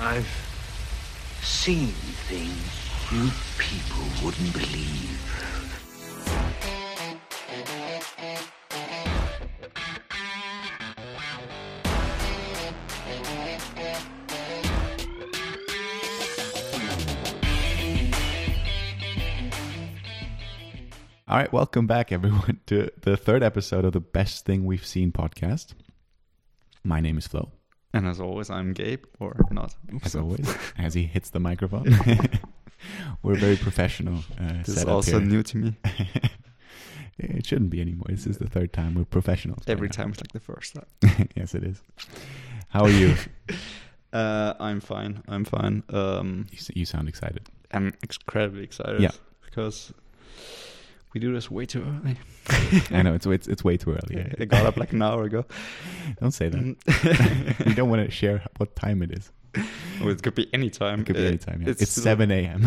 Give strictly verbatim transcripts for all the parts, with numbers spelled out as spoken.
I've seen things you people wouldn't believe. All right, welcome back, everyone, to the third episode of the Best Thing We've Seen podcast. My name is Flo. And as always, I'm Gabe, or not. Oops. As always, as he hits the microphone. We're very professional. Uh, this is also here. New to me. It shouldn't be anymore. This is the third time. We're professionals. Every right time is like the first time. Yes, it is. How are you? uh, I'm fine. I'm fine. Um, you, you sound excited. I'm incredibly excited. Yeah. Because we do this way too early. I know, it's, it's it's way too early. Yeah, I got up like an hour ago. Don't say that. We don't want to share what time it is. Well, it could be any time. It could be any time, yeah. It's, it's seven a.m.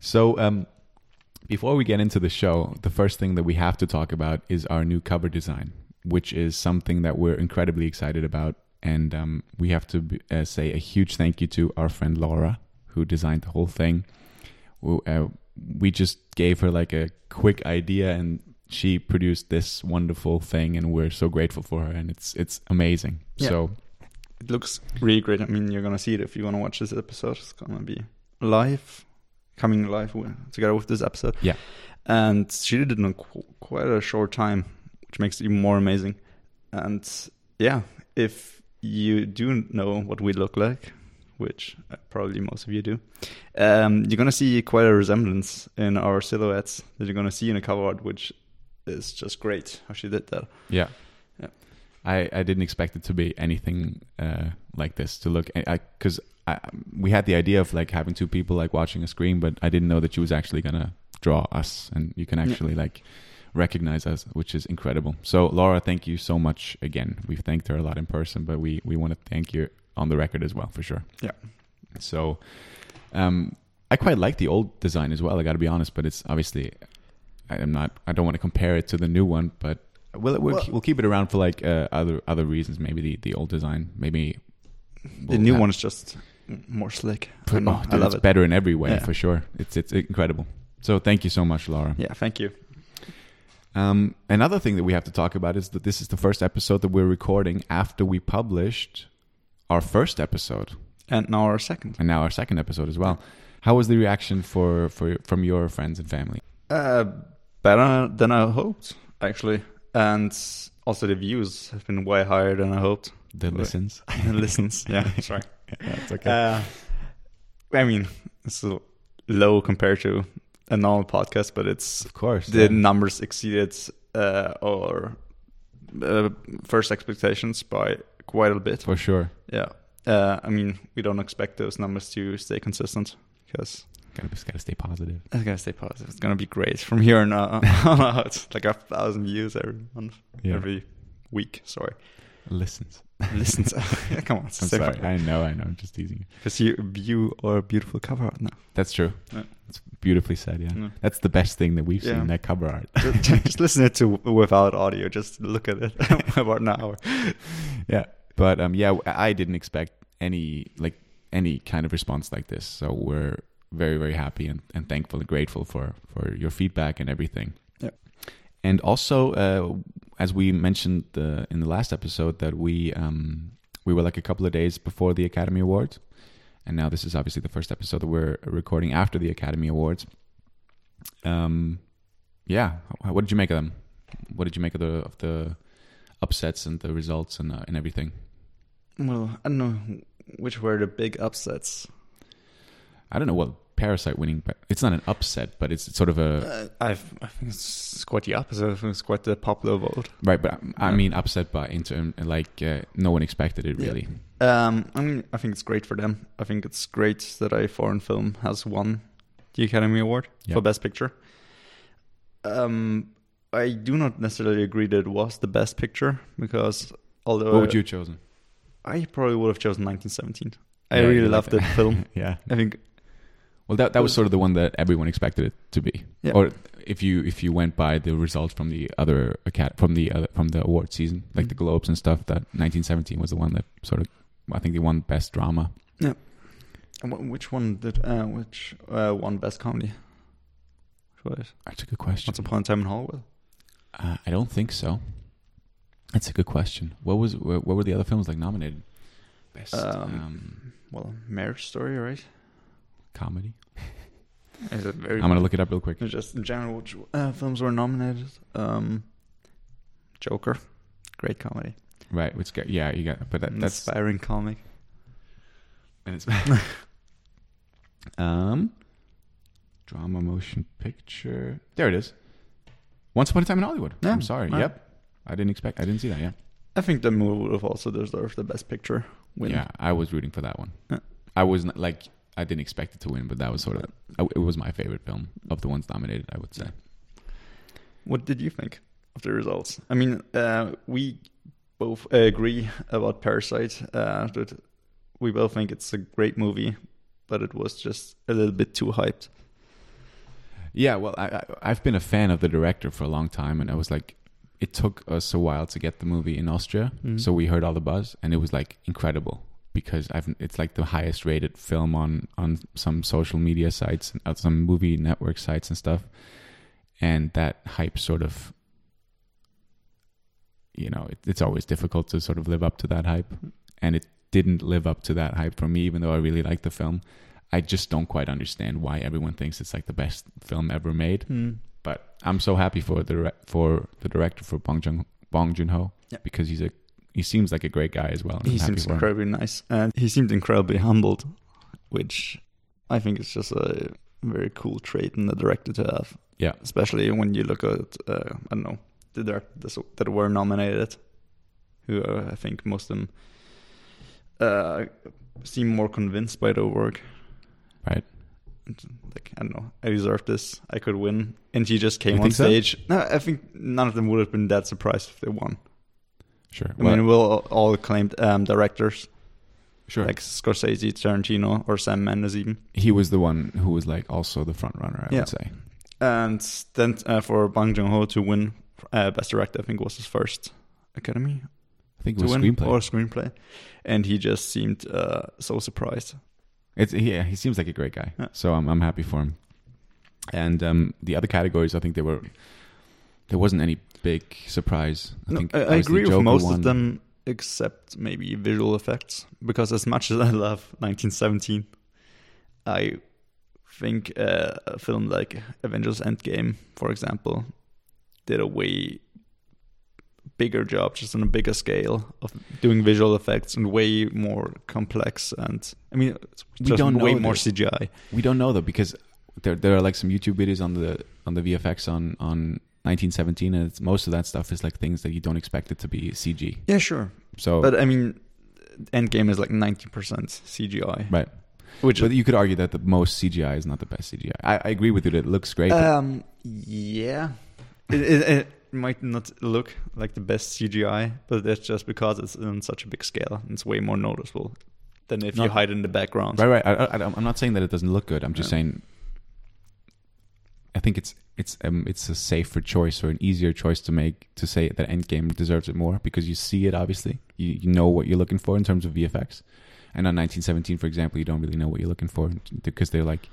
So um, before we get into the show, the first thing that we have to talk about is our new cover design, which is something that we're incredibly excited about. And um, we have to be, uh, say a huge thank you to our friend Laura, who designed the whole thing. We, uh, we just gave her like a quick idea and she produced this wonderful thing, and we're so grateful for her, and it's it's amazing. Yeah. So it looks really great. I mean, you're gonna see it if you want to watch this episode. It's gonna be live, coming live with, together with this episode. Yeah. And she did it in qu- quite a short time, which makes it even more amazing. And yeah, if you do know what we look like, which probably most of you do, um, you're going to see quite a resemblance in our silhouettes that you're going to see in a cover art, which is just great how she did that. Yeah. yeah. I, I didn't expect it to be anything uh, like this to look, because I, I, we had the idea of like having two people like watching a screen, but I didn't know that she was actually going to draw us, and you can actually yeah. like recognize us, which is incredible. So Laura, thank you so much again. We've thanked her a lot in person, but we, we want to thank you on the record as well, for sure. Yeah. So um, I quite like the old design as well, I gotta be honest, but it's obviously, I'm not, I don't want to compare it to the new one, but we'll, we'll, well, we'll keep it around for like uh, other other reasons. Maybe the, the old design, maybe we'll the new have, one is just more slick. But, oh, dude, I love it's it. Better in every way, yeah. for sure. It's it's incredible. So thank you so much, Laura. Yeah, thank you. Um, another thing that we have to talk about is that this is the first episode that we're recording after we published our first episode, and now our second, and now our second episode as well. How was the reaction for, for from your friends and family? Uh, better than I hoped, actually, and also the views have been way higher than I hoped. The listens, the listens. Yeah, sorry, yeah, it's okay. Uh, I mean, it's low compared to a normal podcast, but it's of course the yeah. numbers exceeded uh, our uh, first expectations by quite a bit, for sure. Yeah. Uh, I mean, we don't expect those numbers to stay consistent, because gotta, gotta stay positive. It's gotta stay positive. It's gonna be great from here on out. It's like a thousand views every month, yeah. every week. Sorry. Listens. Listens. Come on. I'm sorry. Funny. I know. I know. I'm just teasing you. Because you view our beautiful cover art now. That's true. Yeah. It's beautifully said. Yeah. yeah. That's the best thing that we've yeah. seen. That cover art. just, just listen it to without audio. Just look at it about an hour. Yeah. But um, yeah, I didn't expect any like any kind of response like this. So we're very, very happy and, and thankful and grateful for, for your feedback and everything. Yeah. And also, uh, as we mentioned the, in the last episode, that we um, we were like a couple of days before the Academy Awards. And now this is obviously the first episode that we're recording after the Academy Awards. Um, yeah. What did you make of them? What did you make of the of the upsets and the results and uh, and everything? Well, I don't know which were the big upsets. I don't know what Parasite winning. It's not an upset, but it's sort of a. Uh, I've, I think it's quite the opposite. I think it's quite the popular vote. Right, but I, I mean upset by in term like uh, no one expected it really. Yeah. Um, I mean, I think it's great for them. I think it's great that a foreign film has won the Academy Award yeah. for Best Picture. Um, I do not necessarily agree that it was the best picture because although what would you have chosen? I probably would have chosen nineteen seventeen. I yeah, really loved that film. yeah. I think well that that was sort of the one that everyone expected it to be. Yeah. Or if you if you went by the results from the other from the other, from the award season, like mm-hmm. the Globes and stuff, that nineteen seventeen was the one that sort of I think they won Best Drama. Yeah. And which one did? Uh, which uh, won Best Comedy? What? That's a good question. Once Upon a Time in Hollywood. Uh, I don't think so. That's a good question. What was? What were the other films like nominated? Best. Um, um, well, Marriage Story, right? Comedy. Is it very? I'm gonna look it up real quick. Just in general, which uh, films were nominated? Um, Joker, great comedy. Right. Which yeah, you got. But that, an that's inspiring comic. And it's um. Drama, motion picture. There it is. Once Upon a Time in Hollywood. Yeah, I'm sorry. Right. Yep. I didn't expect. I didn't see that. Yeah. I think the movie would have also deserved the Best Picture win. Yeah, I was rooting for that one. Yeah. I was not, like, I didn't expect it to win, but that was sort of. I, it was my favorite film of the ones nominated, I would say. What did you think of the results? I mean, uh, we both agree about Parasite. Uh, that we both think it's a great movie, but it was just a little bit too hyped. Yeah, well, I, I, I've been a fan of the director for a long time, and I was like, it took us a while to get the movie in Austria, mm-hmm. so we heard all the buzz, and it was like incredible because I've, it's like the highest rated film on, on some social media sites, and some movie network sites and stuff, and that hype sort of, you know, it, it's always difficult to sort of live up to that hype, and it didn't live up to that hype for me, even though I really liked the film. I just don't quite understand why everyone thinks it's like the best film ever made. Mm. But I'm so happy for the for the director, for Bong Joon Bong Joon-ho, yeah. because he's a he seems like a great guy as well. And he seems incredibly nice, and he seemed incredibly humbled, which I think is just a very cool trait in the director to have. Yeah, especially when you look at uh, I don't know the directors that were nominated, who uh, I think most of them uh, seem more convinced by their work. Right, like I don't know, I deserve this. I could win, and he just came you on stage. So? No, I think none of them would have been that surprised if they won. Sure, I well, mean, we'll all acclaimed um, directors. Sure, like Scorsese, Tarantino, or Sam Mendes. Even he was the one who was like also the front runner. I yeah. would say, and then uh, for Bong Joon-ho to win uh, Best Director, I think was his first Academy. I think it was screenplay or screenplay, and he just seemed uh, so surprised. It's, yeah, he seems like a great guy, yeah. so I'm I'm happy for him. And um, the other categories, I think there were there wasn't any big surprise. I no, think I, I agree with Joker most won. Of them, except maybe visual effects, because as much as I love nineteen seventeen, I think uh, a film like Avengers: Endgame, for example, did a way bigger job, just on a bigger scale, of doing visual effects and way more complex. And I mean, it's just we don't way know more this. C G I. We don't know though, because there there are like some YouTube videos on the on the V F X on on nineteen seventeen, and it's, most of that stuff is like things that you don't expect it to be C G. Yeah, sure. So, but I mean, Endgame is like ninety percent C G I, right? Which, but you could argue that the most C G I is not the best C G I. I, I agree with you that it looks great. Um, yeah. It, it, it might not look like the best C G I, but that's just because it's on such a big scale. It's way more noticeable than if not, you hide in the background. Right, right. I, I, I'm not saying that it doesn't look good. I'm just yeah. saying I think it's it's um, it's a safer choice or an easier choice to make to say that Endgame deserves it more because you see it, obviously. You, you know what you're looking for in terms of V F X. And on nineteen seventeen, for example, you don't really know what you're looking for because they're like,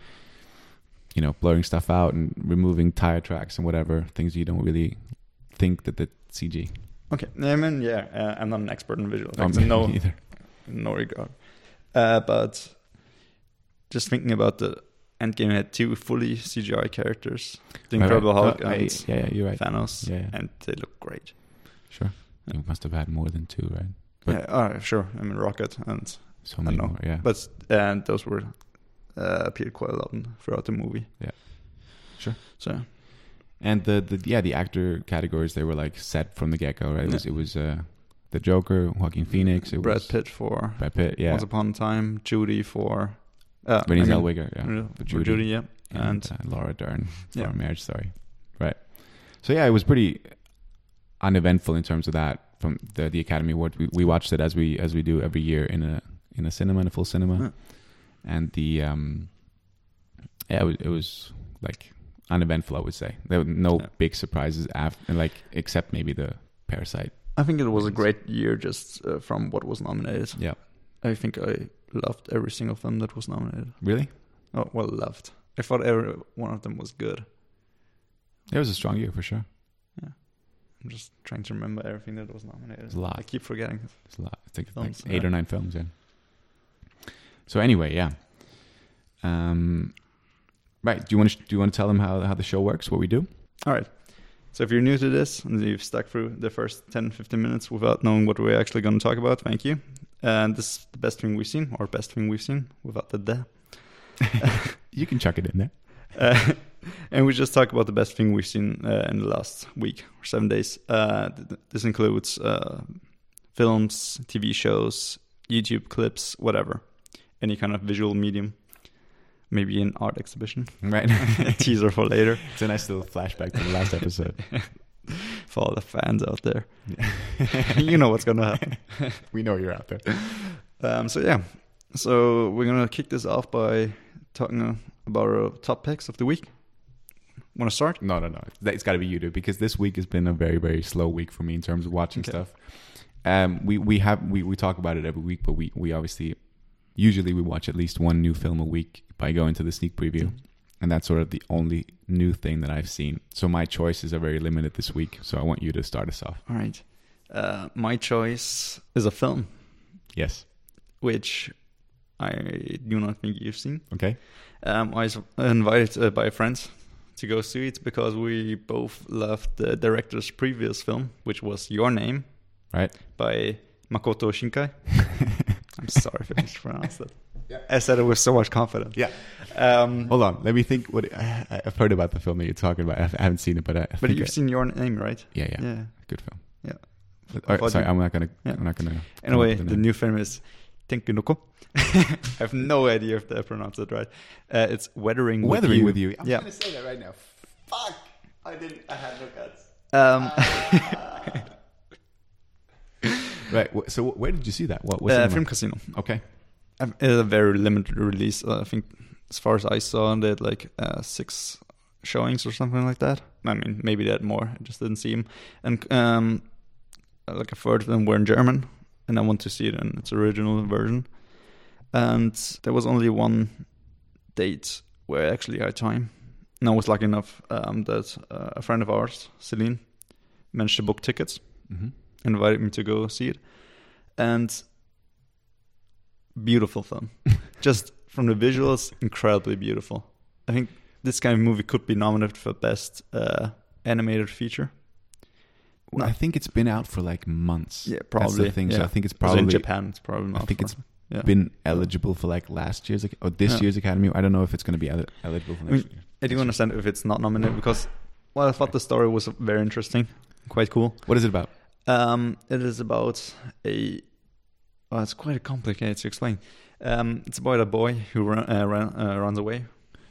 you know, blurring stuff out and removing tire tracks and whatever, things you don't really think that the C G. Okay, I mean, yeah, uh, I'm not an expert in visual effects. Um, no, either. No regard. Uh, but just thinking about the Endgame had two fully C G I characters, the Incredible right, right. Hulk oh, and yeah, yeah, you're right. Thanos, yeah, yeah. and they look great. Sure, you must have had more than two, right? But yeah, oh, sure. I mean, Rocket and so many I don't know, more, yeah. But and those were uh, appeared quite a lot throughout the movie. Yeah, sure. So. And the, the yeah the actor categories, they were like set from the get go, right? It was, yeah. it was uh, the Joker, Joaquin Phoenix, it Brad was Pitt for Brad Pitt, yeah. Once Upon a Time, Judy for uh, Renée I mean, Zellweger, yeah, for Judy, Judy, yeah, and, and uh, Laura Dern for yeah. Marriage Story, right? So yeah, it was pretty uneventful in terms of that from the the Academy Awards. We, we watched it as we as we do every year in a in a cinema in a full cinema, yeah. and the um, yeah, it was, it was like. Uneventful, I would say. There were no yeah. big surprises after, like except maybe the Parasite. I think it was reasons. a great year, just uh, from what was nominated. Yeah, I think I loved every single film that was nominated. Really? Oh, well, loved. I thought every one of them was good. It was a strong year for sure. Yeah. I'm just trying to remember everything that was nominated. It's a lot. I keep forgetting. It's a lot. I think films, like eight yeah. or nine films, yeah. So anyway, yeah. Um, right. Do you want to do you want to tell them how, how the show works, what we do? All right. So if you're new to this and you've stuck through the first ten, fifteen minutes without knowing what we're actually going to talk about, thank you. And this is the best thing we've seen, or best thing we've seen, without the "the." You can chuck it in there. Uh, and we just talk about the best thing we've seen uh, in the last week or seven days. Uh, th- this includes uh, films, T V shows, YouTube clips, whatever. Any kind of visual medium. Maybe an art exhibition. Right. A teaser for later. It's a nice little flashback to the last episode. For all the fans out there. Yeah. You know what's going to happen. We know you're out there. Um, so, yeah. So, we're going to kick this off by talking about our top picks of the week. Want to start? No, no, no. It's got to be you, dude. Because this week has been a very, very slow week for me in terms of watching okay. stuff. Um, we, we, have, we, we talk about it every week, but we, we obviously... Usually we watch at least one new film a week by going to the sneak preview. And that's sort of the only new thing that I've seen. So my choices are very limited this week. So I want you to start us off. All right. Uh, my choice is a film. Yes. Which I do not think you've seen. Okay. Um, I was invited uh, by friends to go see it because we both loved the director's previous film, which was Your Name. Right. By Makoto Shinkai. I'm sorry if I mispronounced it. Yeah. I said it with so much confidence. Yeah. Um, Hold on. Let me think. What I, I've heard about the film that you're talking about. I haven't seen it, but I. But you've I, seen Your Name, right? Yeah, yeah. Yeah. Good film. Yeah. All right, sorry, you, I'm not gonna. Yeah. I'm not gonna. Anyway, the, the new film is Tenki no Ko. I have no idea if I pronounced it right. Uh, it's Weathering. Weathering with you. With you. I'm yeah. gonna say that right now. Fuck! I didn't. I had no guts. Um. Uh, Right. So where did you see that? What was uh, it? Film Casino. Okay. Um, it's a very limited release. Uh, I think, as far as I saw, they had like uh, six showings or something like that. I mean, maybe they had more. I just didn't see them. And um, like a third of them were in German, and I want to see it in its original version. And there was only one date where I actually had time. And I was lucky enough um, that uh, a friend of ours, Celine, managed to book tickets. Mm-hmm. Invited me to go see it, and beautiful film. Just from the visuals, incredibly beautiful. I think this kind of movie could be nominated for best uh, animated feature. Well, no. I think it's been out for like months. Yeah, probably. That's the thing. Yeah. So I think it's probably in Japan. It's probably not. I think for, it's yeah. been eligible for like last year's or this yeah. year's Academy. I don't know if it's going to be el- eligible for next I mean, year. I do understand if it's not nominated because, well, I thought the story was very interesting, quite cool. What is it about? Um, it is about a. Well, it's quite complicated to explain. Um, it's about a boy who run, uh, run, uh, runs away.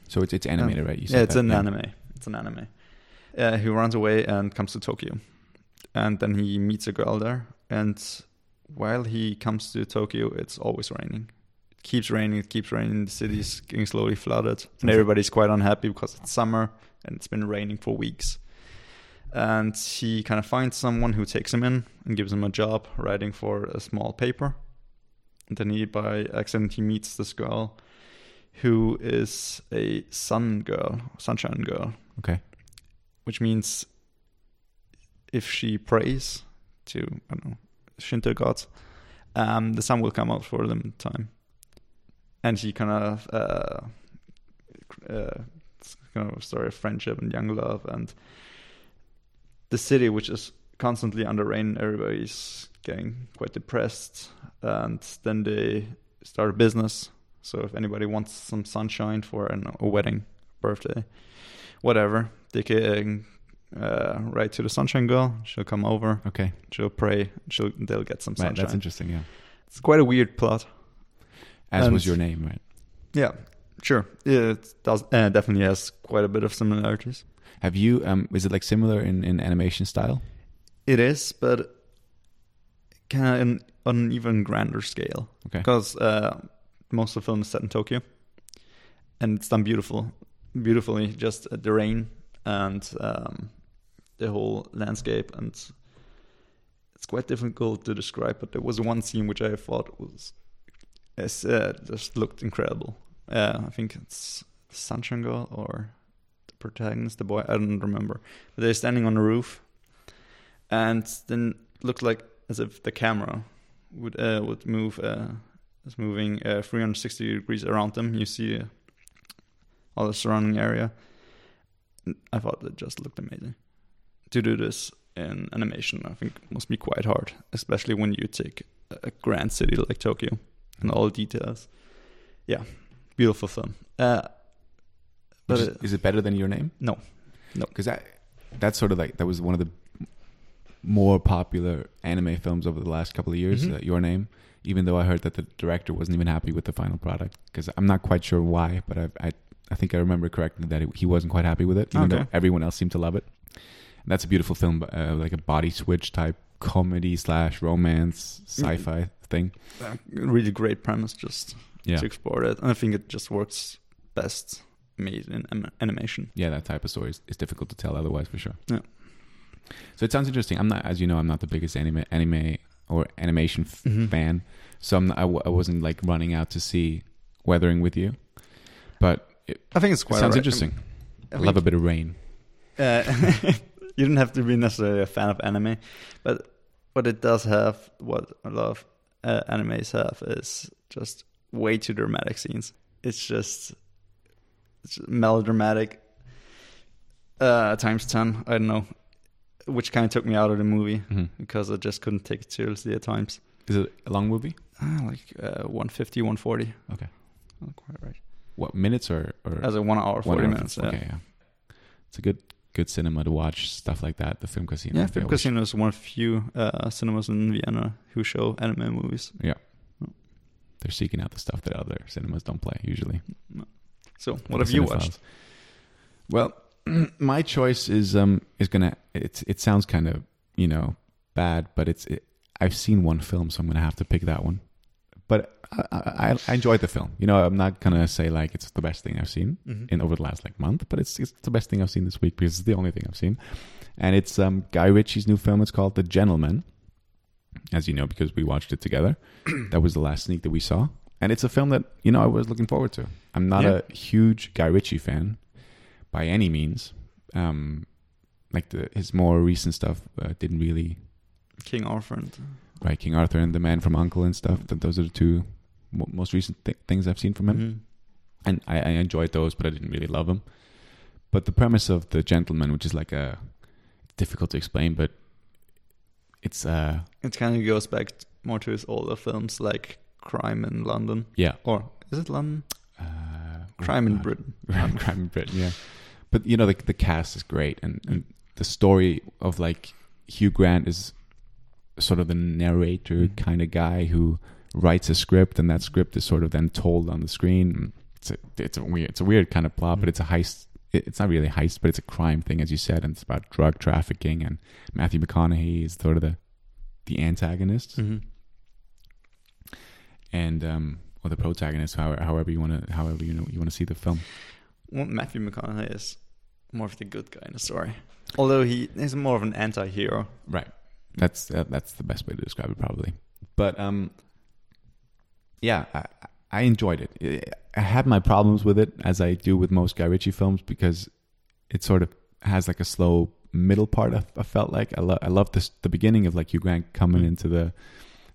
So it's it's animated, um, right? You said yeah, it's that, an yeah. anime. It's an anime. Uh, who runs away and comes to Tokyo, and then he meets a girl there. And while he comes to Tokyo, it's always raining. It keeps raining. It keeps raining. The city's getting slowly flooded, and everybody's quite unhappy because it's summer and it's been raining for weeks. And he kind of finds someone who takes him in and gives him a job writing for a small paper. And then he, by accident, he meets this girl who is a sun girl, sunshine girl. Okay. Which means if she prays to, I don't know, Shinto gods, um, the sun will come out for them in time. And he kind of, uh, uh, it's kind of a story of friendship and young love and... The city, which is constantly under rain, everybody's getting quite depressed, and then they start a business. So if anybody wants some sunshine for I don't know, a wedding, birthday, whatever, they can uh, write to the sunshine girl. She'll come over. Okay. She'll pray. She'll they'll get some right, sunshine. That's interesting. Yeah. It's quite a weird plot. As and was Your Name, right? Yeah. Sure. It does uh, definitely has quite a bit of similarities. Have you, um, is it like similar in, in animation style? It is, but kind of on an even grander scale. Okay. Because uh, most of the film is set in Tokyo. And it's done beautiful, beautifully, just the rain and um, the whole landscape. And it's quite difficult to describe, but there was one scene which I thought was It's, uh, just looked incredible. Uh, I think it's Sunshine Girl or the protagonist, the boy, I don't remember. But they're standing on the roof, and then looked like as if the camera would uh, would move, uh, is moving uh, three hundred sixty degrees around them. You see uh, all the surrounding area. I thought it just looked amazing. To do this in animation, I think, must be quite hard, especially when you take a grand city like Tokyo and all details. Yeah, beautiful film. Uh, but is, is it better than Your Name? No, no, because that that's sort of like that was one of the more popular anime films over the last couple of years. Mm-hmm. uh, Your Name. Even though I heard that the director wasn't even happy with the final product, because I'm not quite sure why, but I, I I think I remember correctly that it, he wasn't quite happy with it, even okay. though everyone else seemed to love it. And that's a beautiful film, uh, like a body switch type comedy slash romance sci-fi thing. Uh, really great premise, just yeah. to explore it, and I think it just works best made in anim- animation. Yeah, that type of story is, is difficult to tell otherwise, for sure. Yeah. So it sounds interesting. I'm not, as you know, I'm not the biggest anime anime. or animation f- mm-hmm. fan, so I'm not, I, w- I wasn't like running out to see Weathering with You, but it, I think it's quite it sounds right. interesting. I, mean, I, I think, love a bit of rain. Uh, you don't have to be necessarily a fan of anime, but what it does have, what a lot of uh, animes have, is just way too dramatic scenes. It's just, it's just melodramatic uh, times ten. I don't know. Which kind of took me out of the movie mm-hmm. because I just couldn't take it seriously at times. Is it a long movie? Ah, like uh, one fifty, one forty Okay. Not quite right. What, minutes or? or As a one hour, forty one hour, minutes. Okay, yeah. yeah. It's a good good cinema to watch stuff like that, the Film Casino. Yeah, Film Casino is one of the few uh, cinemas in Vienna who show anime movies. Yeah. Oh. They're seeking out the stuff that other cinemas don't play usually. No. So, what All have you watched? Well... My choice is um is gonna it's it sounds kind of you know bad, but it's it, I've seen one film, so I'm gonna have to pick that one. But I, I, I enjoyed the film. You know, I'm not gonna say like it's the best thing I've seen mm-hmm. in over the last like month, but it's it's the best thing I've seen this week because it's the only thing I've seen. And it's um Guy Ritchie's new film. It's called The Gentleman, as you know, because we watched it together. That was the last sneak that we saw, and it's a film that you know I was looking forward to. I'm not yeah. a huge Guy Ritchie fan. By any means, um, like the, his more recent stuff uh, didn't really. King Arthur, and... right? King Arthur and The Man from U N C L E and stuff. Th- those are the two mo- most recent th- things I've seen from him, mm-hmm. and I, I enjoyed those, but I didn't really love them. But the premise of The Gentleman, which is like a difficult to explain, but it's uh, it kind of goes back more to his older films, like Crime in London. Yeah, or is it London? Uh, Crime in Britain. Crime in Britain. Yeah. But, you know, the, the cast is great. And, and the story of, like, Hugh Grant is sort of the narrator mm-hmm. kind of guy who writes a script, and that script is sort of then told on the screen. It's a, it's a, weird, it's a weird kind of plot, mm-hmm. but it's a heist. It, it's not really a heist, but it's a crime thing, as you said, and it's about drug trafficking, and Matthew McConaughey is sort of the, the antagonist. Mm-hmm. And, um, or the protagonist, however, however you want to however you know, you want to see the film. Well, Matthew McConaughey is more of the good guy in the story, although he is more of an anti-hero. Right. That's uh, that's the best way to describe it, probably. But um, yeah, I, I enjoyed it. I had my problems with it, as I do with most Guy Ritchie films, because it sort of has like a slow middle part. I, I felt like I love I love this the beginning of like Hugh Grant coming mm-hmm. into the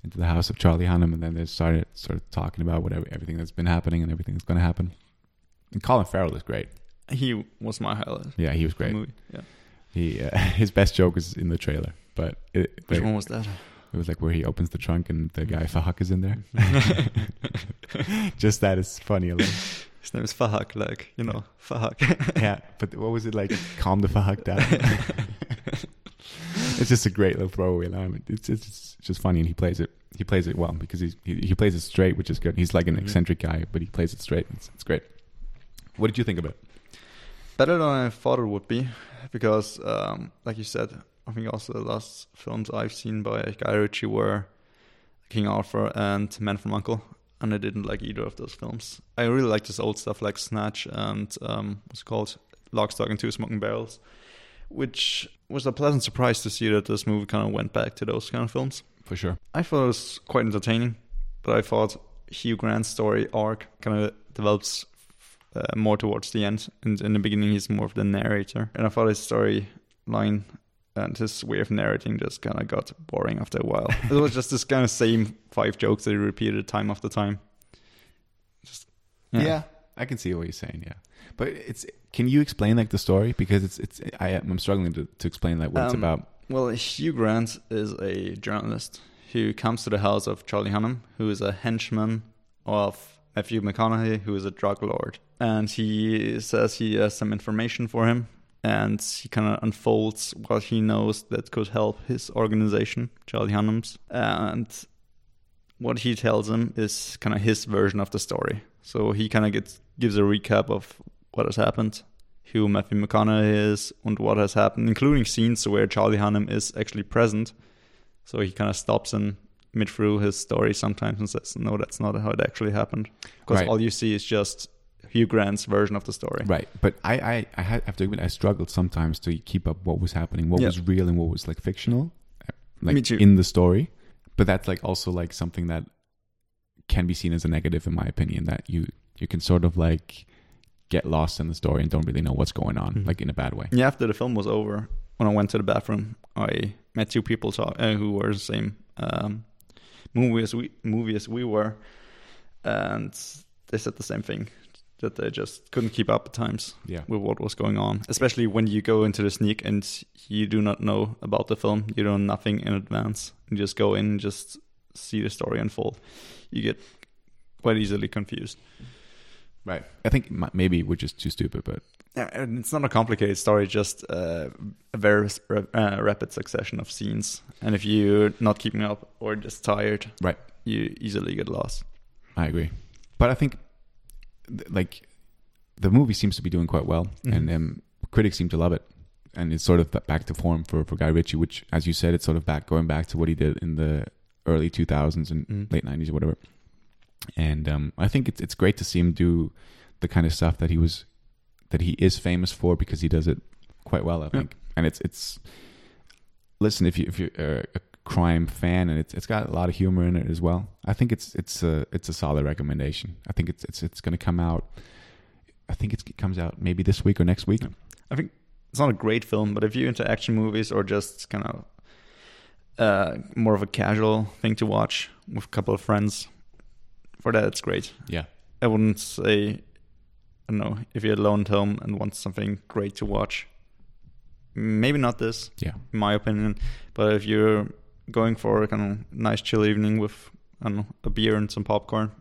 into the house of Charlie Hunnam, and then they started sort of talking about whatever everything that's been happening and everything that's going to happen. And Colin Farrell is great. He was my highlight. Yeah, he was great. Movie. Yeah, he uh, his best joke is in the trailer. But it, which they, one was that? It was like where he opens the trunk and the guy Fahak is in there. Just that is funny alone. His name is Fahak, like you know Fahak. Yeah, but what was it like? Calm the Fahak down. It's just a great little throwaway line. It's, it's it's just funny, and he plays it. He plays it well because he's, he he plays it straight, which is good. He's like an eccentric guy, but he plays it straight. It's, it's great. What did you think of it? Better than I thought it would be, because, um, like you said, I think also the last films I've seen by Guy Ritchie were King Arthur and Man from U N C L E, and I didn't like either of those films. I really liked his old stuff like Snatch and um, what's it called Lock, Stock, and Two Smoking Barrels, which was a pleasant surprise to see that this movie kind of went back to those kind of films. For sure. I thought it was quite entertaining, but I thought Hugh Grant's story arc kind of develops uh, more towards the end. And in the beginning, he's more of the narrator. And I thought his storyline and his way of narrating just kind of got boring after a while. It was just this kind of same five jokes that he repeated time after time. Just, yeah. yeah, I can see what you're saying. Yeah, but it's. Can you explain like the story? Because it's it's. I, I'm struggling to, to explain like what um, it's about. Well, Hugh Grant is a journalist who comes to the house of Charlie Hunnam, who is a henchman of Matthew McConaughey, who is a drug lord. And he says he has some information for him, and he kind of unfolds what he knows that could help his organization, Charlie Hunnam's. And what he tells him is kind of his version of the story. So he kind of gets gives a recap of what has happened, who Matthew McConaughey is, and what has happened, including scenes where Charlie Hunnam is actually present. So he kind of stops in mid through his story sometimes and says, no, that's not how it actually happened. Because right. all you see is just Hugh Grant's version of the story. Right. But I, I, I have to admit, I struggled sometimes to keep up what was happening, what yeah. was real and what was like fictional, like Me too. in the story. But that's like also like something that can be seen as a negative, in my opinion, that you, you can sort of like get lost in the story and don't really know what's going on, mm-hmm. like in a bad way. Yeah, after the film was over, when I went to the bathroom, I met two people talk, uh, who were the same um, movie, as we, movie as we were, and they said the same thing, that they just couldn't keep up at times yeah. with what was going on. Especially when you go into the sneak and you do not know about the film, you know nothing in advance. You just go in and just see the story unfold. You get quite easily confused. Right. I think maybe we're just too stupid, but... It's not a complicated story, just uh, a very uh, rapid succession of scenes. And if you're not keeping up or just tired, right, you easily get lost. I agree. But I think th- like the movie seems to be doing quite well, mm-hmm. and um, critics seem to love it. And it's sort of back to form for, for Guy Ritchie, which, as you said, it's sort of back going back to what he did in the early two thousands and mm-hmm. late nineties or whatever. And um, I think it's it's great to see him do the kind of stuff that he was... that he is famous for, because he does it quite well, I think. Yeah. And it's it's listen, if you if you're a, a crime fan, and it's it's got a lot of humor in it as well. I think it's it's a it's a solid recommendation. I think it's it's it's going to come out. I think it's, it comes out maybe this week or next week. Yeah. I think it's not a great film, but if you're into action movies or just kind of uh, more of a casual thing to watch with a couple of friends, for that it's great. Yeah, I wouldn't say. I don't know, if you're alone at home and want something great to watch, maybe not this, yeah. in my opinion. But if you're going for a kind of nice chill evening with, I don't know, a beer and some popcorn,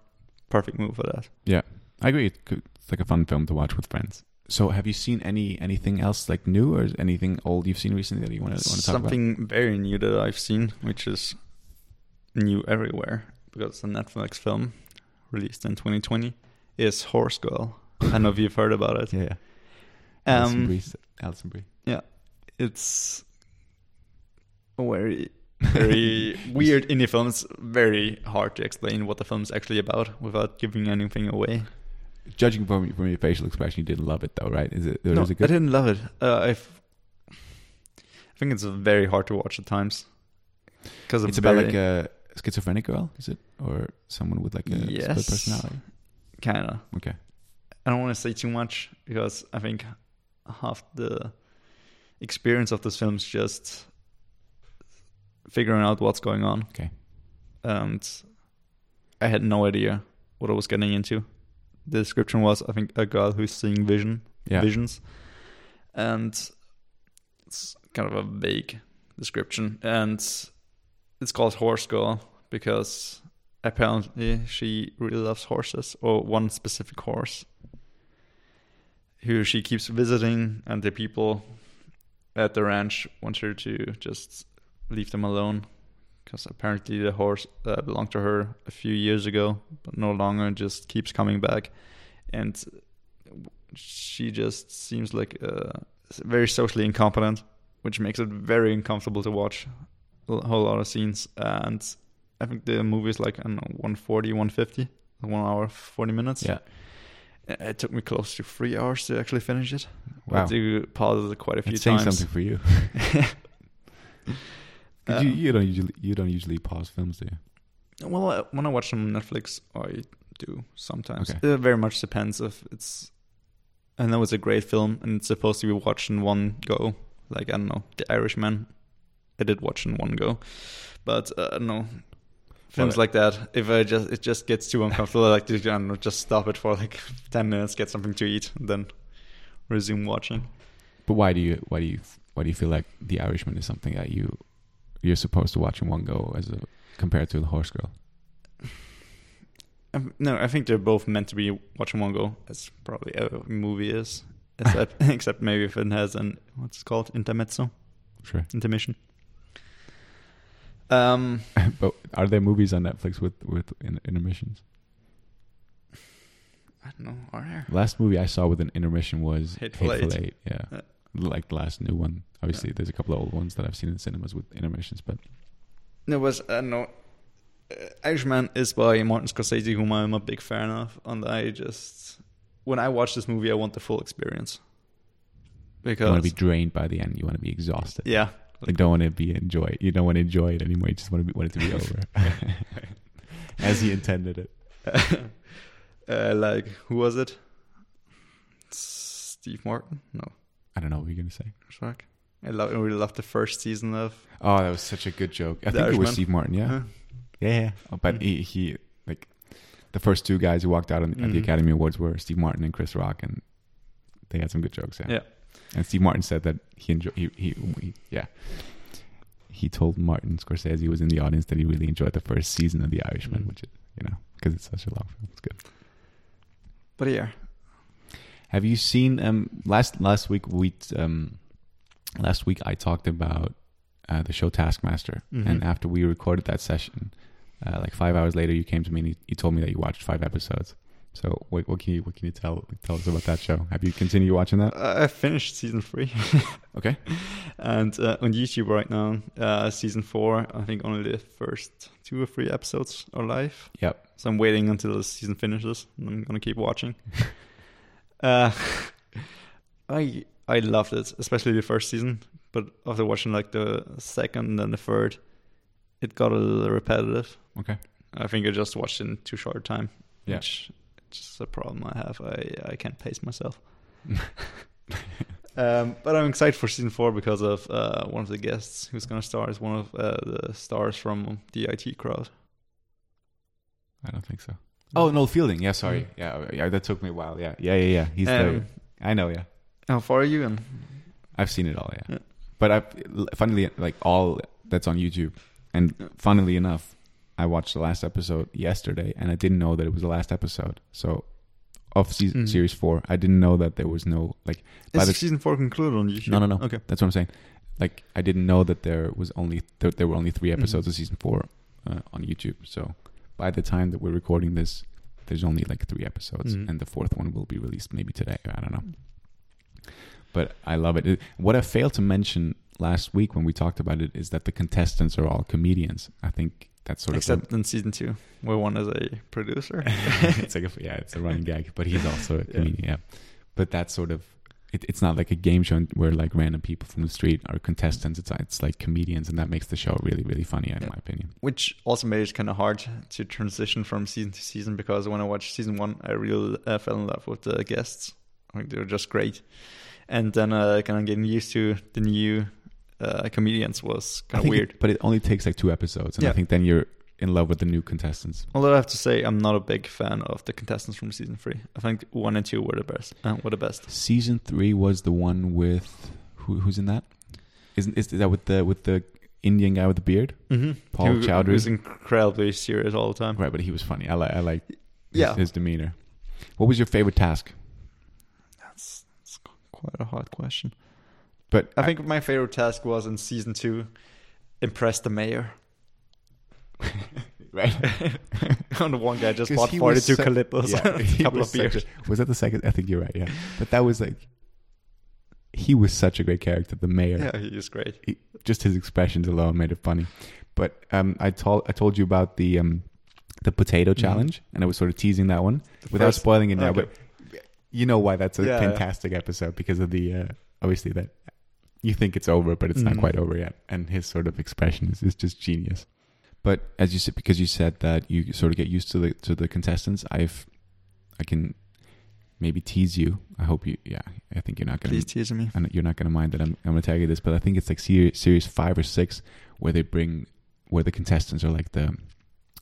perfect move for that. Yeah, I agree. It's like a fun film to watch with friends. So have you seen any anything else like new, or anything old you've seen recently that you want to, want to talk about? Something very new that I've seen, which is new everywhere, because it's a Netflix film released in twenty twenty, is Horse Girl. I don't know if you've heard about it. Yeah, yeah. Um, Alison Brie. Alison Brie. Yeah. It's a very, very weird indie film. It's very hard to explain what the film's actually about without giving anything away. Judging from, from your facial expression, you didn't love it though, right? Is it? No, is it good? I didn't love it. Uh, I've, I think it's very hard to watch at times. Cause it's about very, like a schizophrenic girl, is it? Or someone with like a yes, split personality? Kind of. Okay. I don't want to say too much, because I think half the experience of this film is just figuring out what's going on. Okay. And I had no idea what I was getting into. The description was, I think, a girl who's seeing vision, yeah. visions. And it's kind of a vague description. And it's called Horse Girl because apparently she really loves horses, or one specific horse, who she keeps visiting, and the people at the ranch want her to just leave them alone, because apparently the horse uh, belonged to her a few years ago, but no longer, just keeps coming back. And she just seems like uh, very socially incompetent, which makes it very uncomfortable to watch a whole lot of scenes. And I think the movie is like, I don't know, one forty, one fifty, one hour, forty minutes. Yeah. It took me close to three hours to actually finish it. Wow. I do pause it quite a few it's times. It's saying something for you. um, you. You don't usually you don't usually pause films, do you? Well, when I watch on Netflix, I do sometimes. Okay. It very much depends if it's... I know it's a great film, and it's supposed to be watched in one go. Like, I don't know, The Irishman. I did watch in one go. But, uh, no, films well, like that, if I just it just gets too uncomfortable, I like to I don't know, just stop it for like ten minutes, get something to eat, and then resume watching. But why do you why do you why do you feel like The Irishman is something that you you're supposed to watch in one go as a, compared to The Horse Girl? Um, no, I think they're both meant to be watched in one go. That's probably every movie is, except, except maybe if it has an what's it called intermezzo, sure, intermission. Um, but are there movies on Netflix with with in, intermissions? I don't know. Are there? Last movie I saw with an intermission was Hateful Eight. Hateful Eight. Yeah, uh, like the last new one. Obviously, uh, there's a couple of old ones that I've seen in cinemas with intermissions, but there was uh, no. Uh, Irishman is by Martin Scorsese, whom I'm a big fan of, and I just when I watch this movie, I want the full experience. Because you want to be drained by the end. You want to be exhausted. Yeah. Like, you don't want to be enjoy. You don't want to enjoy it anymore. You just want to be, want it to be over, as he intended it. uh, like who was it? Steve Martin? No, I don't know what you're gonna say. Shrek. I love. I really loved the first season of. Oh, that was such a good joke. I the think Irishman. It was Steve Martin. Yeah, huh? yeah. yeah. Oh, but mm-hmm. he, he like the first two guys who walked out on, mm-hmm. at the Academy Awards were Steve Martin and Chris Rock, and they had some good jokes. Yeah. yeah. And Steve Martin said that he enjoyed, he, he, he, yeah. He told Martin Scorsese, who was in the audience, that he really enjoyed the first season of The Irishman, mm-hmm. which is, you know, because it's such a long film. It's good. But yeah. Have you seen, um, last last week, we um, last week I talked about uh, the show Taskmaster. Mm-hmm. And after we recorded that session, uh, like five hours later, you came to me and you, you told me that you watched five episodes. So what, what can you what can you tell tell us about that show? Have you continued watching that? Uh, I finished season three. Okay. And uh, on YouTube right now, uh, season four. I think only the first two or three episodes are live. Yep. So I'm waiting until the season finishes, and I'm gonna keep watching. uh, I I loved it, especially the first season. But after watching like the second and the third, it got a little repetitive. Okay. I think I just watched it in too short a time. Yeah. Which Just a problem I have. I I can't pace myself. um, but I'm excited for season four because of uh, one of the guests who's going to star is one of uh, the stars from the I T crowd. I don't think so. Oh, Noel Fielding. Yeah, sorry. Yeah, yeah, that took me a while. Yeah, yeah, yeah, yeah. He's um, there. I know. Yeah. How far are you in? I've seen it all. Yeah. yeah. But I, funnily, like all that's on YouTube, and funnily enough. I watched the last episode yesterday, and I didn't know that it was the last episode. So, of season, mm. series four, I didn't know that there was no like. By Is the, season four concluded on YouTube? No, no, no. Okay, that's what I'm saying. Like, I didn't know that there was only th- there were only three episodes mm. of season four uh, on YouTube. So, by the time that we're recording this, there's only like three episodes, mm. and the fourth one will be released maybe today. I don't know. But I love it. it what I failed to mention last week when we talked about it is that the contestants are all comedians. I think. That sort Except of a, in season two, where one is a producer. it's like a, yeah, it's a running gag, but he's also a comedian. Yeah. yeah. But that sort of, it, it's not like a game show where like random people from the street are contestants. It's it's like comedians, and that makes the show really, really funny, in yeah. my opinion. Which also made it kind of hard to transition from season to season, because when I watched season one, I really uh, fell in love with the guests. I think they were just great. And then uh, kind of getting used to the new... Uh, comedians was kind of weird. It, but it only takes like two episodes, and yeah. I think then you're in love with the new contestants. Although I have to say, I'm not a big fan of the contestants from season three. I think one and two were the best. Uh, were the best. Season three was the one with who, who's in that? Isn't is that with the with the Indian guy with the beard? Mm-hmm. Paul Chowdhury. He was incredibly serious all the time. Right, but he was funny. I like I like yeah. his, his demeanor. What was your favorite task? That's, that's quite a hard question. But I think I, my favorite task was in season two, impress the mayor. Right. And the one guy just bought forty-two so, Calippos yeah, and a couple of beers. Such, was that the second? I think you're right, yeah. But that was like, he was such a great character, the mayor. Yeah, he is great. He, just his expressions alone made it funny. But um, I, tol- I told you about the um, the potato mm-hmm. challenge, and I was sort of teasing that one the without first, spoiling it okay. now. But you know why that's a yeah, fantastic yeah. episode, because of the, uh, obviously that... You think it's over, but it's not mm. quite over yet. And his sort of expression is, is just genius. But as you said, because you said that you sort of get used to the to the contestants, I've I can maybe tease you. I hope you. Yeah, I think you're not gonna. Please tease me. I know you're not gonna mind that I'm I'm gonna tag you this, but I think it's like series series five or six where they bring where the contestants are like the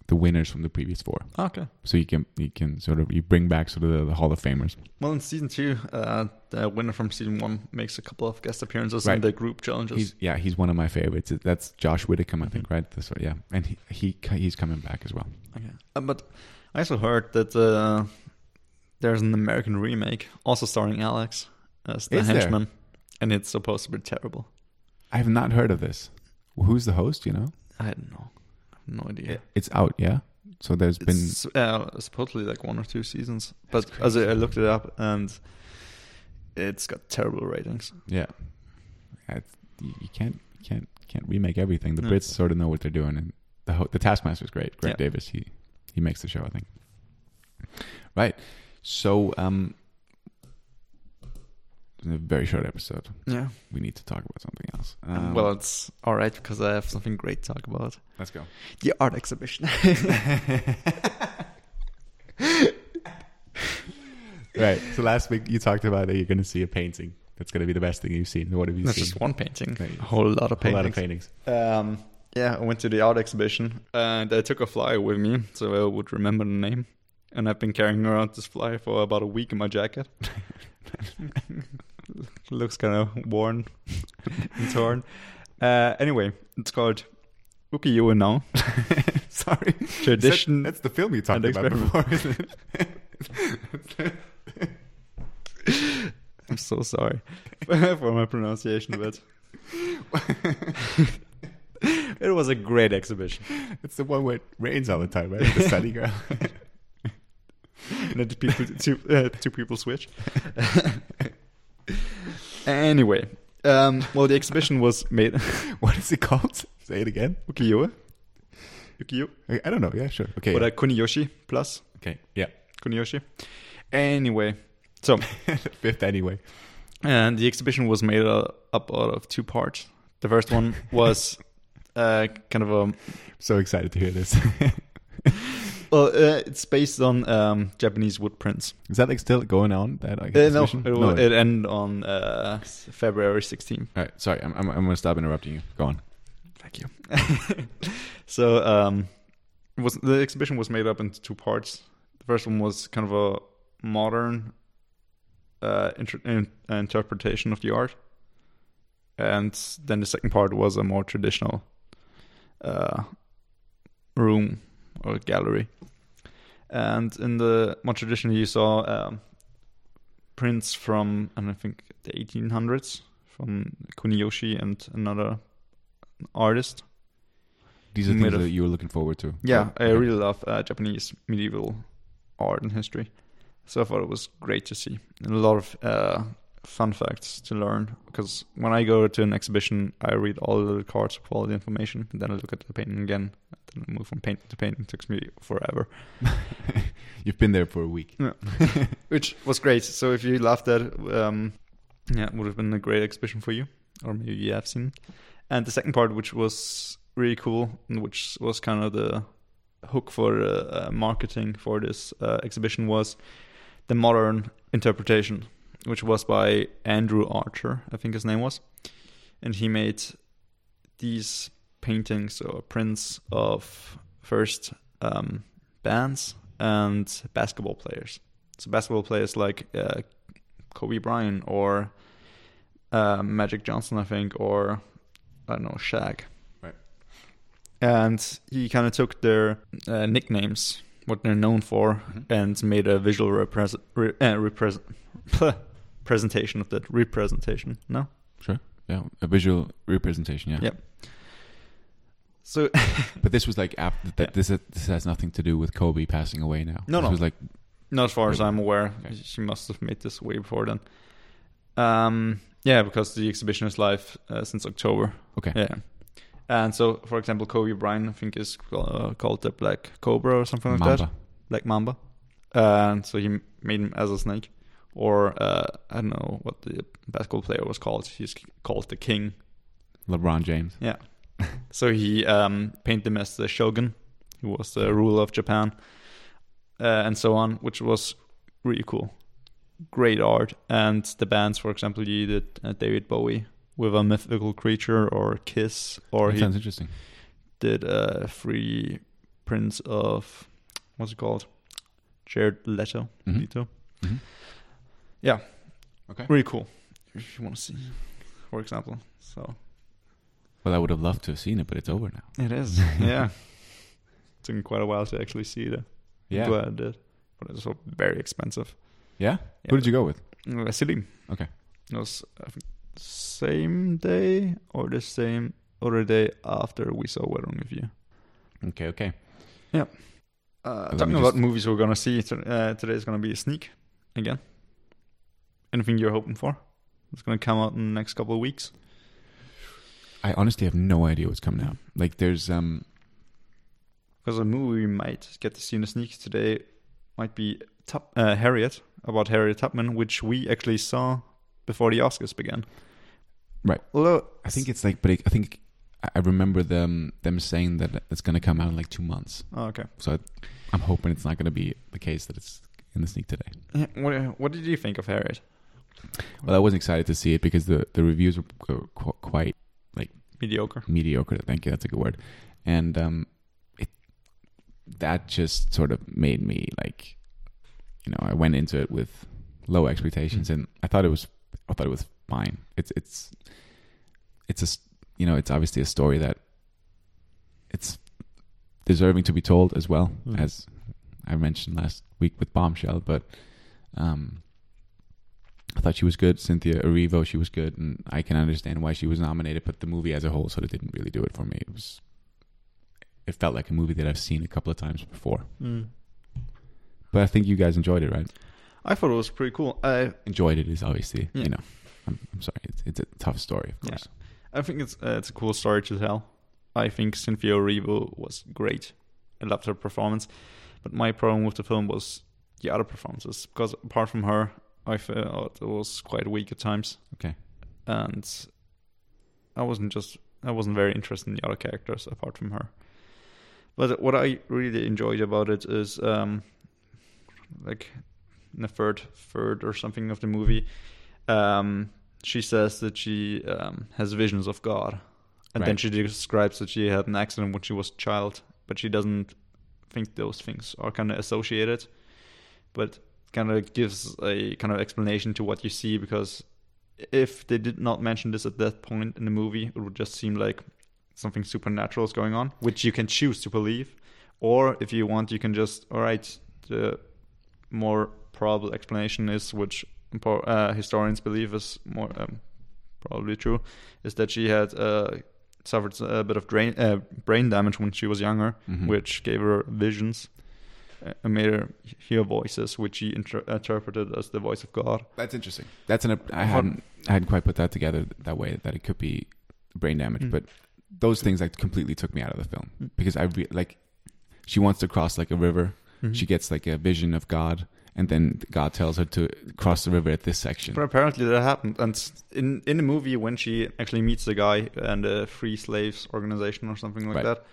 the winners from the previous four. Okay. So you can you can sort of you bring back sort of the, the Hall of Famers. Well, in season two, uh, the winner from season one makes a couple of guest appearances right. in the group challenges. He's, yeah, he's one of my favorites. That's Josh Whitcomb, I think, right? That's right. Yeah, and he, he he's coming back as well. Okay, uh, but I also heard that uh, there's an American remake also starring Alex as the Is henchman, there? And it's supposed to be terrible. I have not heard of this. Who's the host? You know? I don't know. No idea. It's out, yeah. So there's it's, been uh, supposedly like one or two seasons, but as I looked it up, and it's got terrible ratings. Yeah, it's, you can't, you can't, can't remake everything. The no. Brits sort of know what they're doing, and the ho- the Taskmaster is great. Greg yeah. Davis, he he makes the show, I think. Right. So um, a very short episode. Yeah, we need to talk about something else. Um, well, it's all right because I have something great to talk about. Let's go. The art exhibition. Right. So last week you talked about that you're going to see a painting. That's going to be the best thing you've seen. What have you That's seen? Just one painting. A whole lot of paintings. A lot of paintings. Um, yeah, I went to the art exhibition and I took a flyer with me so I would remember the name. And I've been carrying around this flyer for about a week in my jacket. Looks kind of worn and torn. Uh, anyway, it's called Ukiyo-e now. Sorry. Tradition. That, that's the film you talked about before, isn't it? I'm so sorry for my pronunciation of it. It was a great exhibition. It's the one where it rains all the time, right? The sunny girl. And then two people, two, uh, two people switch. Anyway, um, well, the exhibition was made. What is it called? Say it again. Ukiyo-e. Ukiyo-e. I don't know. Yeah, sure. Okay. But yeah. uh, Kuniyoshi plus. Okay. Yeah. Kuniyoshi. Anyway, so fifth anyway. And the exhibition was made uh, up out of two parts. The first one was uh, kind of a. I'm so excited to hear this. Well, uh, it's based on um, Japanese wood prints. Is that like still going on? That like, uh, no, it, will, no. it ended on uh, February sixteenth. All right, sorry, I'm I'm, I'm going to stop interrupting you. Go on. Thank you. So, um, it was the exhibition was made up into two parts. The first one was kind of a modern uh, inter- in, interpretation of the art, and then the second part was a more traditional uh, room. Or gallery, and in the more traditional you saw um, prints from I, don't know, I think the eighteen hundreds from Kuniyoshi and another artist. These are things of, that you were looking forward to. Yeah, yeah. I really love uh, Japanese medieval art and history, so I thought it was great to see and a lot of uh, fun facts to learn. Because when I go to an exhibition, I read all the cards with all the information, and then I look at the painting again. Then I move from painting to painting. It took me forever. You've been there for a week. Yeah. Which was great. So if you loved that, um, yeah, it would have been a great exhibition for you. Or maybe you have seen. And the second part, which was really cool, and which was kind of the hook for uh, uh, marketing for this uh, exhibition, was the modern interpretation, which was by Andrew Archer, I think his name was. And he made these paintings or prints of first um, bands and basketball players. So basketball players like uh, Kobe Bryant or uh, Magic Johnson, I think, or, I don't know, Shaq. Right. And he kind of took their uh, nicknames, what they're known for, mm-hmm. and made a visual repres- re- uh, repres- presentation of that representation. No? Sure. Yeah, a visual representation, yeah. Yep. So, but this was like after that. Yeah. This this has nothing to do with Kobe passing away now. No, this no. Was like, not as far as I'm aware. Okay. She must have made this way before then. Um, yeah, because the exhibition is live uh, since October. Okay. Yeah, and so for example, Kobe Bryant, I think, is uh, called the Black Cobra or something like Mamba. that. Black Mamba. Uh, and so he made him as a snake, or uh, I don't know what the basketball player was called. He's called the King. LeBron James. Yeah. So he um, painted him as the shogun, who was the ruler of Japan, uh, and so on, which was really cool. Great art. And the bands, for example, you did uh, David Bowie with a mythical creature or Kiss. Or that sounds interesting. Did uh, three prints of, what's it called? Jared Leto. Mm-hmm. Leto. Mm-hmm. Yeah. Okay. Really cool. If you want to see, for example. So. Well, I would have loved to have seen it, but it's over now. It is. Yeah. It took me quite a while to actually see it. Yeah. I'm glad I did. But it was so very expensive. Yeah? yeah? Who did you go with? Selim. Okay. It was, I think, same day or the same other day after we saw Wedding with You. Okay, okay. Yeah. Uh, talking about just... movies we're going to see, uh, today is going to be a sneak again. Anything you're hoping for? It's going to come out in the next couple of weeks. I honestly have no idea what's coming out. Like, there's... um, because a movie we might get to see in the sneak today might be Tup- uh, Harriet, about Harriet Tubman, which we actually saw before the Oscars began. Right. Although I think it's like... But it, I think... I remember them them saying that it's going to come out in like two months. Oh, okay. So I, I'm hoping it's not going to be the case that it's in the sneak today. What, what did you think of Harriet? Well, I wasn't excited to see it because the, the reviews were quite like mediocre. Mediocre. Thank you. That's a good word. And um, it that just sort of made me like, you know, I went into it with low expectations, mm-hmm. and I thought it was I thought it was fine. It's it's it's a you know, it's obviously a story that it's deserving to be told as well, mm. as I mentioned last week with Bombshell. But um, I thought she was good. Cynthia Erivo, she was good. And I can understand why she was nominated, but the movie as a whole sort of didn't really do it for me. It was, it felt like a movie that I've seen a couple of times before. Mm. But I think you guys enjoyed it, right? I thought it was pretty cool. I enjoyed it is obviously, yeah. you know, I'm, I'm sorry. It's, it's a tough story, of course. Yeah. I think it's uh, it's a cool story to tell. I think Cynthia Erivo was great. I loved her performance. But my problem with the film was the other performances. Because apart from her, I felt it was quite weak at times. Okay. And I wasn't just... I wasn't very interested in the other characters apart from her. But what I really enjoyed about it is... Um, like in the third, third or something of the movie... Um, she says that she um, has visions of God. And right. then she describes that she had an accident when she was a child, but she doesn't think those things are kind of associated. But kind of gives a kind of explanation to what you see, because if they did not mention this at that point in the movie, it would just seem like something supernatural is going on, which you can choose to believe. Or if you want, you can just, all right, the more probable explanation is, which... Uh, historians believe is more um, probably true, is that she had uh, suffered a bit of drain, uh, brain damage when she was younger, mm-hmm. which gave her visions uh, and made her hear voices, which she inter- interpreted as the voice of God. That's interesting. That's an I hadn't I hadn't quite put that together that way, that it could be brain damage, mm-hmm. but those things like completely took me out of the film, mm-hmm. because I re- like she wants to cross like a river, mm-hmm. she gets like a vision of God. And then God tells her to cross the river at this section. But apparently that happened. And in, in the movie, when she actually meets the guy and the Free Slaves organization or something like right. that,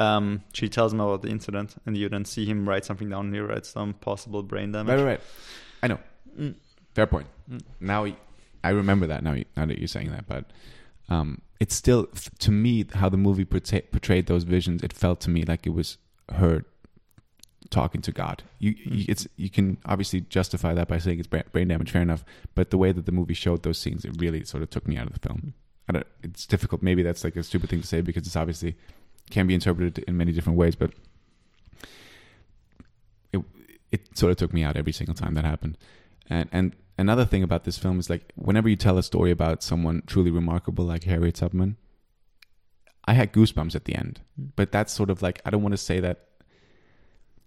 um, she tells him about the incident. And you then see him write something down here, write some possible brain damage. Right, right, right. I know. Mm. Fair point. Mm. Now, I remember that now, now that you're saying that. But um, it's still, to me, how the movie portray- portrayed those visions, it felt to me like it was her talking to God. You, you it's you can obviously justify that by saying it's brain damage, fair enough, but the way that the movie showed those scenes, it really sort of took me out of the film. I don't, it's difficult, maybe that's like a stupid thing to say because it's obviously can be interpreted in many different ways, but it it sort of took me out every single time that happened. And and another thing about this film is like whenever you tell a story about someone truly remarkable like Harriet Tubman, I had goosebumps at the end, but that's sort of like, I don't want to say that.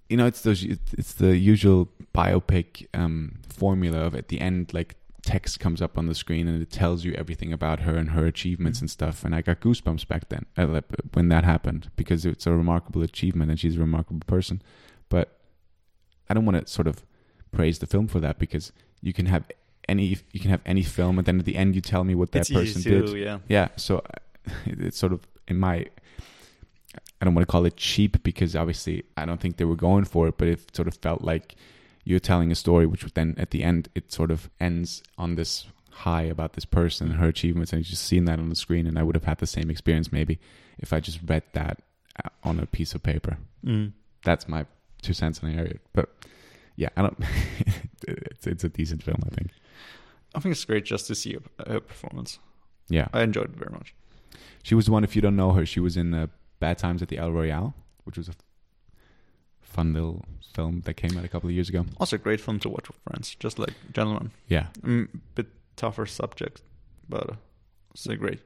You know, it's those. It's the usual biopic um, formula of at the end, like text comes up on the screen and it tells you everything about her and her achievements and stuff. And I got goosebumps back then uh, when that happened because it's a remarkable achievement and she's a remarkable person. But I don't want to sort of praise the film for that because you can have any you can have any film and then at the end you tell me what that it's person easy to, did. Yeah, yeah. So it's sort of in my, I don't want to call it cheap because obviously I don't think they were going for it, but it sort of felt like you're telling a story, which would then at the end, it sort of ends on this high about this person and her achievements. And just seeing that on the screen, and I would have had the same experience maybe if I just read that on a piece of paper. Mm. That's my two cents on the area. But yeah, I don't. it's, it's a decent film, I think. I think it's great just to see her, her performance. Yeah, I enjoyed it very much. She was the one, if you don't know her, she was in uh, Bad Times at the El Royale, which was a f- fun little film that came out a couple of years ago. Also a great film to watch with friends, just like Gentleman. Yeah. Mm, bit tougher subject, but it's a great.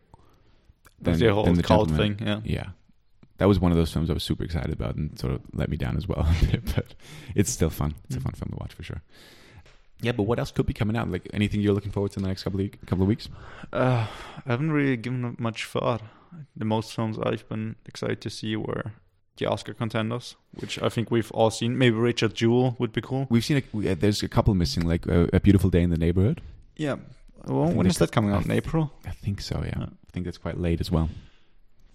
Then, the whole then the cult thing, yeah. Yeah. That was one of those films I was super excited about and sort of let me down as well. But it's still fun. It's mm-hmm. a fun film to watch for sure. Yeah, but what else could be coming out? Like anything you're looking forward to in the next couple of, couple of weeks? Uh, I haven't really given much thought. The most films I've been excited to see were the Oscar contenders, which I think we've all seen. Maybe Richard Jewell would be cool. We've seen a, there's a couple missing, like uh, A Beautiful Day in the Neighborhood. Yeah. Well, when is that coming out? In April? I think so, yeah. yeah. I think that's quite late as well.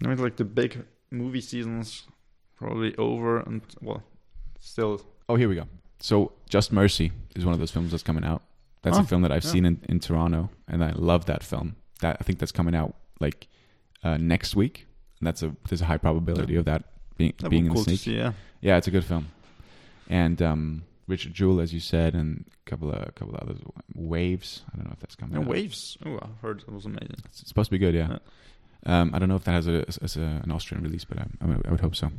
I mean, like the big movie season's probably over and, well, still. Oh, here we go. So Just Mercy is one of those films that's coming out. That's oh, a film that I've yeah. seen in, in Toronto, and I love that film. That I think that's coming out like uh, next week, and that's a there's a high probability yeah. of that being That'd being be cool in the sneak. To see, yeah. yeah, it's a good film. And um, Richard Jewell, as you said, and a couple of a couple of others. Waves. I don't know if that's coming. No, out. Waves. Oh, I heard it was amazing. It's supposed to be good. Yeah. yeah. Um, I don't know if that has a, as a, an Austrian release, but I, I would hope so.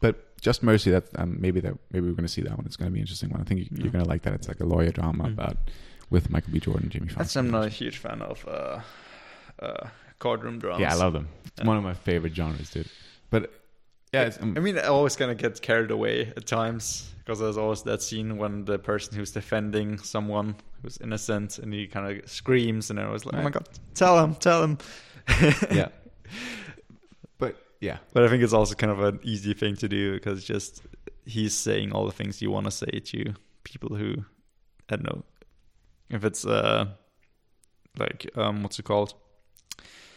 But Just Mercy, that um, maybe that maybe we're going to see that one. It's going to be an interesting one. I think you, yeah. you're going to like that. It's like a lawyer drama mm. about with Michael B. Jordan, Jamie Foxx. That's I'm not a huge fan of uh, uh, courtroom dramas. Yeah, I love them. It's yeah. one of my favorite genres, dude. But yeah, it's, um, I mean, I always kind of get carried away at times because there's always that scene when the person who's defending someone who's innocent and he kind of screams, and I was like, right. "Oh my god, tell him, tell him!" yeah. Yeah, but I think it's also kind of an easy thing to do because just he's saying all the things you want to say to people who, I don't know, if it's uh, like um, what's it called,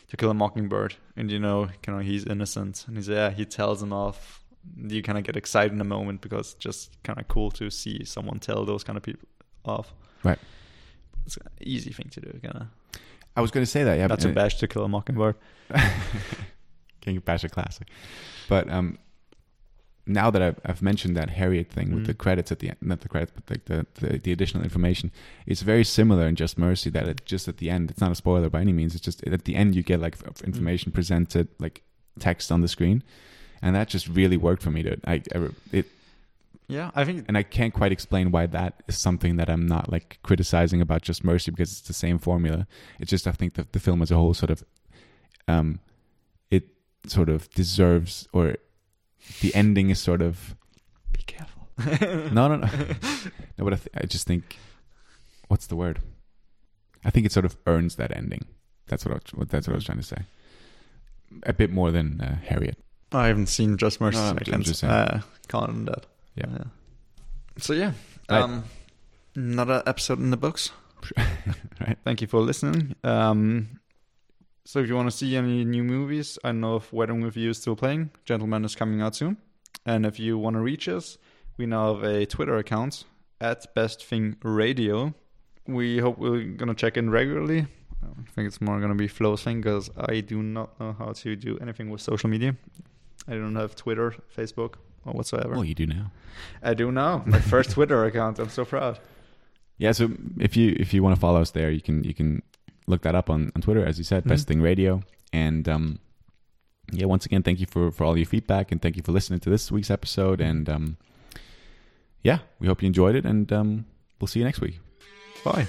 To Kill a Mockingbird, and you know, kind of he's innocent and he's yeah, he tells them off. You kind of get excited in a moment because it's just kind of cool to see someone tell those kind of people off. Right, it's an easy thing to do, kind of. I was going to say that, yeah, not to bash To Kill a Mockingbird. King of Pasha classic, but um, now that I've, I've mentioned that Harriet thing with mm. the credits at the end, not the credits, but like the, the the additional information, it's very similar in Just Mercy. That it just at the end, it's not a spoiler by any means. It's just at the end you get like information mm. presented, like text on the screen, and that just really worked for me. To I, I it, yeah, I think, and I can't quite explain why that is something that I'm not like criticizing about Just Mercy because it's the same formula. It's just I think that the film as a whole sort of, um, it. sort of deserves, or the ending is sort of be careful no no no no but I, th- I just think what's the word I think it sort of earns that ending. That's what I, that's what I was trying to say a bit more than uh, Harriet. I haven't seen Just Mercy no, since I uh, can't end that yeah. yeah so yeah um, I, another episode in the books. Right. Thank you for listening. um So if you want to see any new movies, I know if Wedding With You is still playing. Gentleman is coming out soon. And if you want to reach us, we now have a Twitter account, at Best Thing Radio. We hope we're going to check in regularly. I think it's more going to be Flo's thing because I do not know how to do anything with social media. I don't have Twitter, Facebook, or whatsoever. Well, you do now. I do now. My first Twitter account. I'm so proud. Yeah, so if you if you want to follow us there, you can you can... look that up on, on Twitter, as you said, mm-hmm. Best Thing Radio. And um, yeah, once again, thank you for, for all your feedback, and thank you for listening to this week's episode. And um, yeah, we hope you enjoyed it, and um, we'll see you next week. Bye.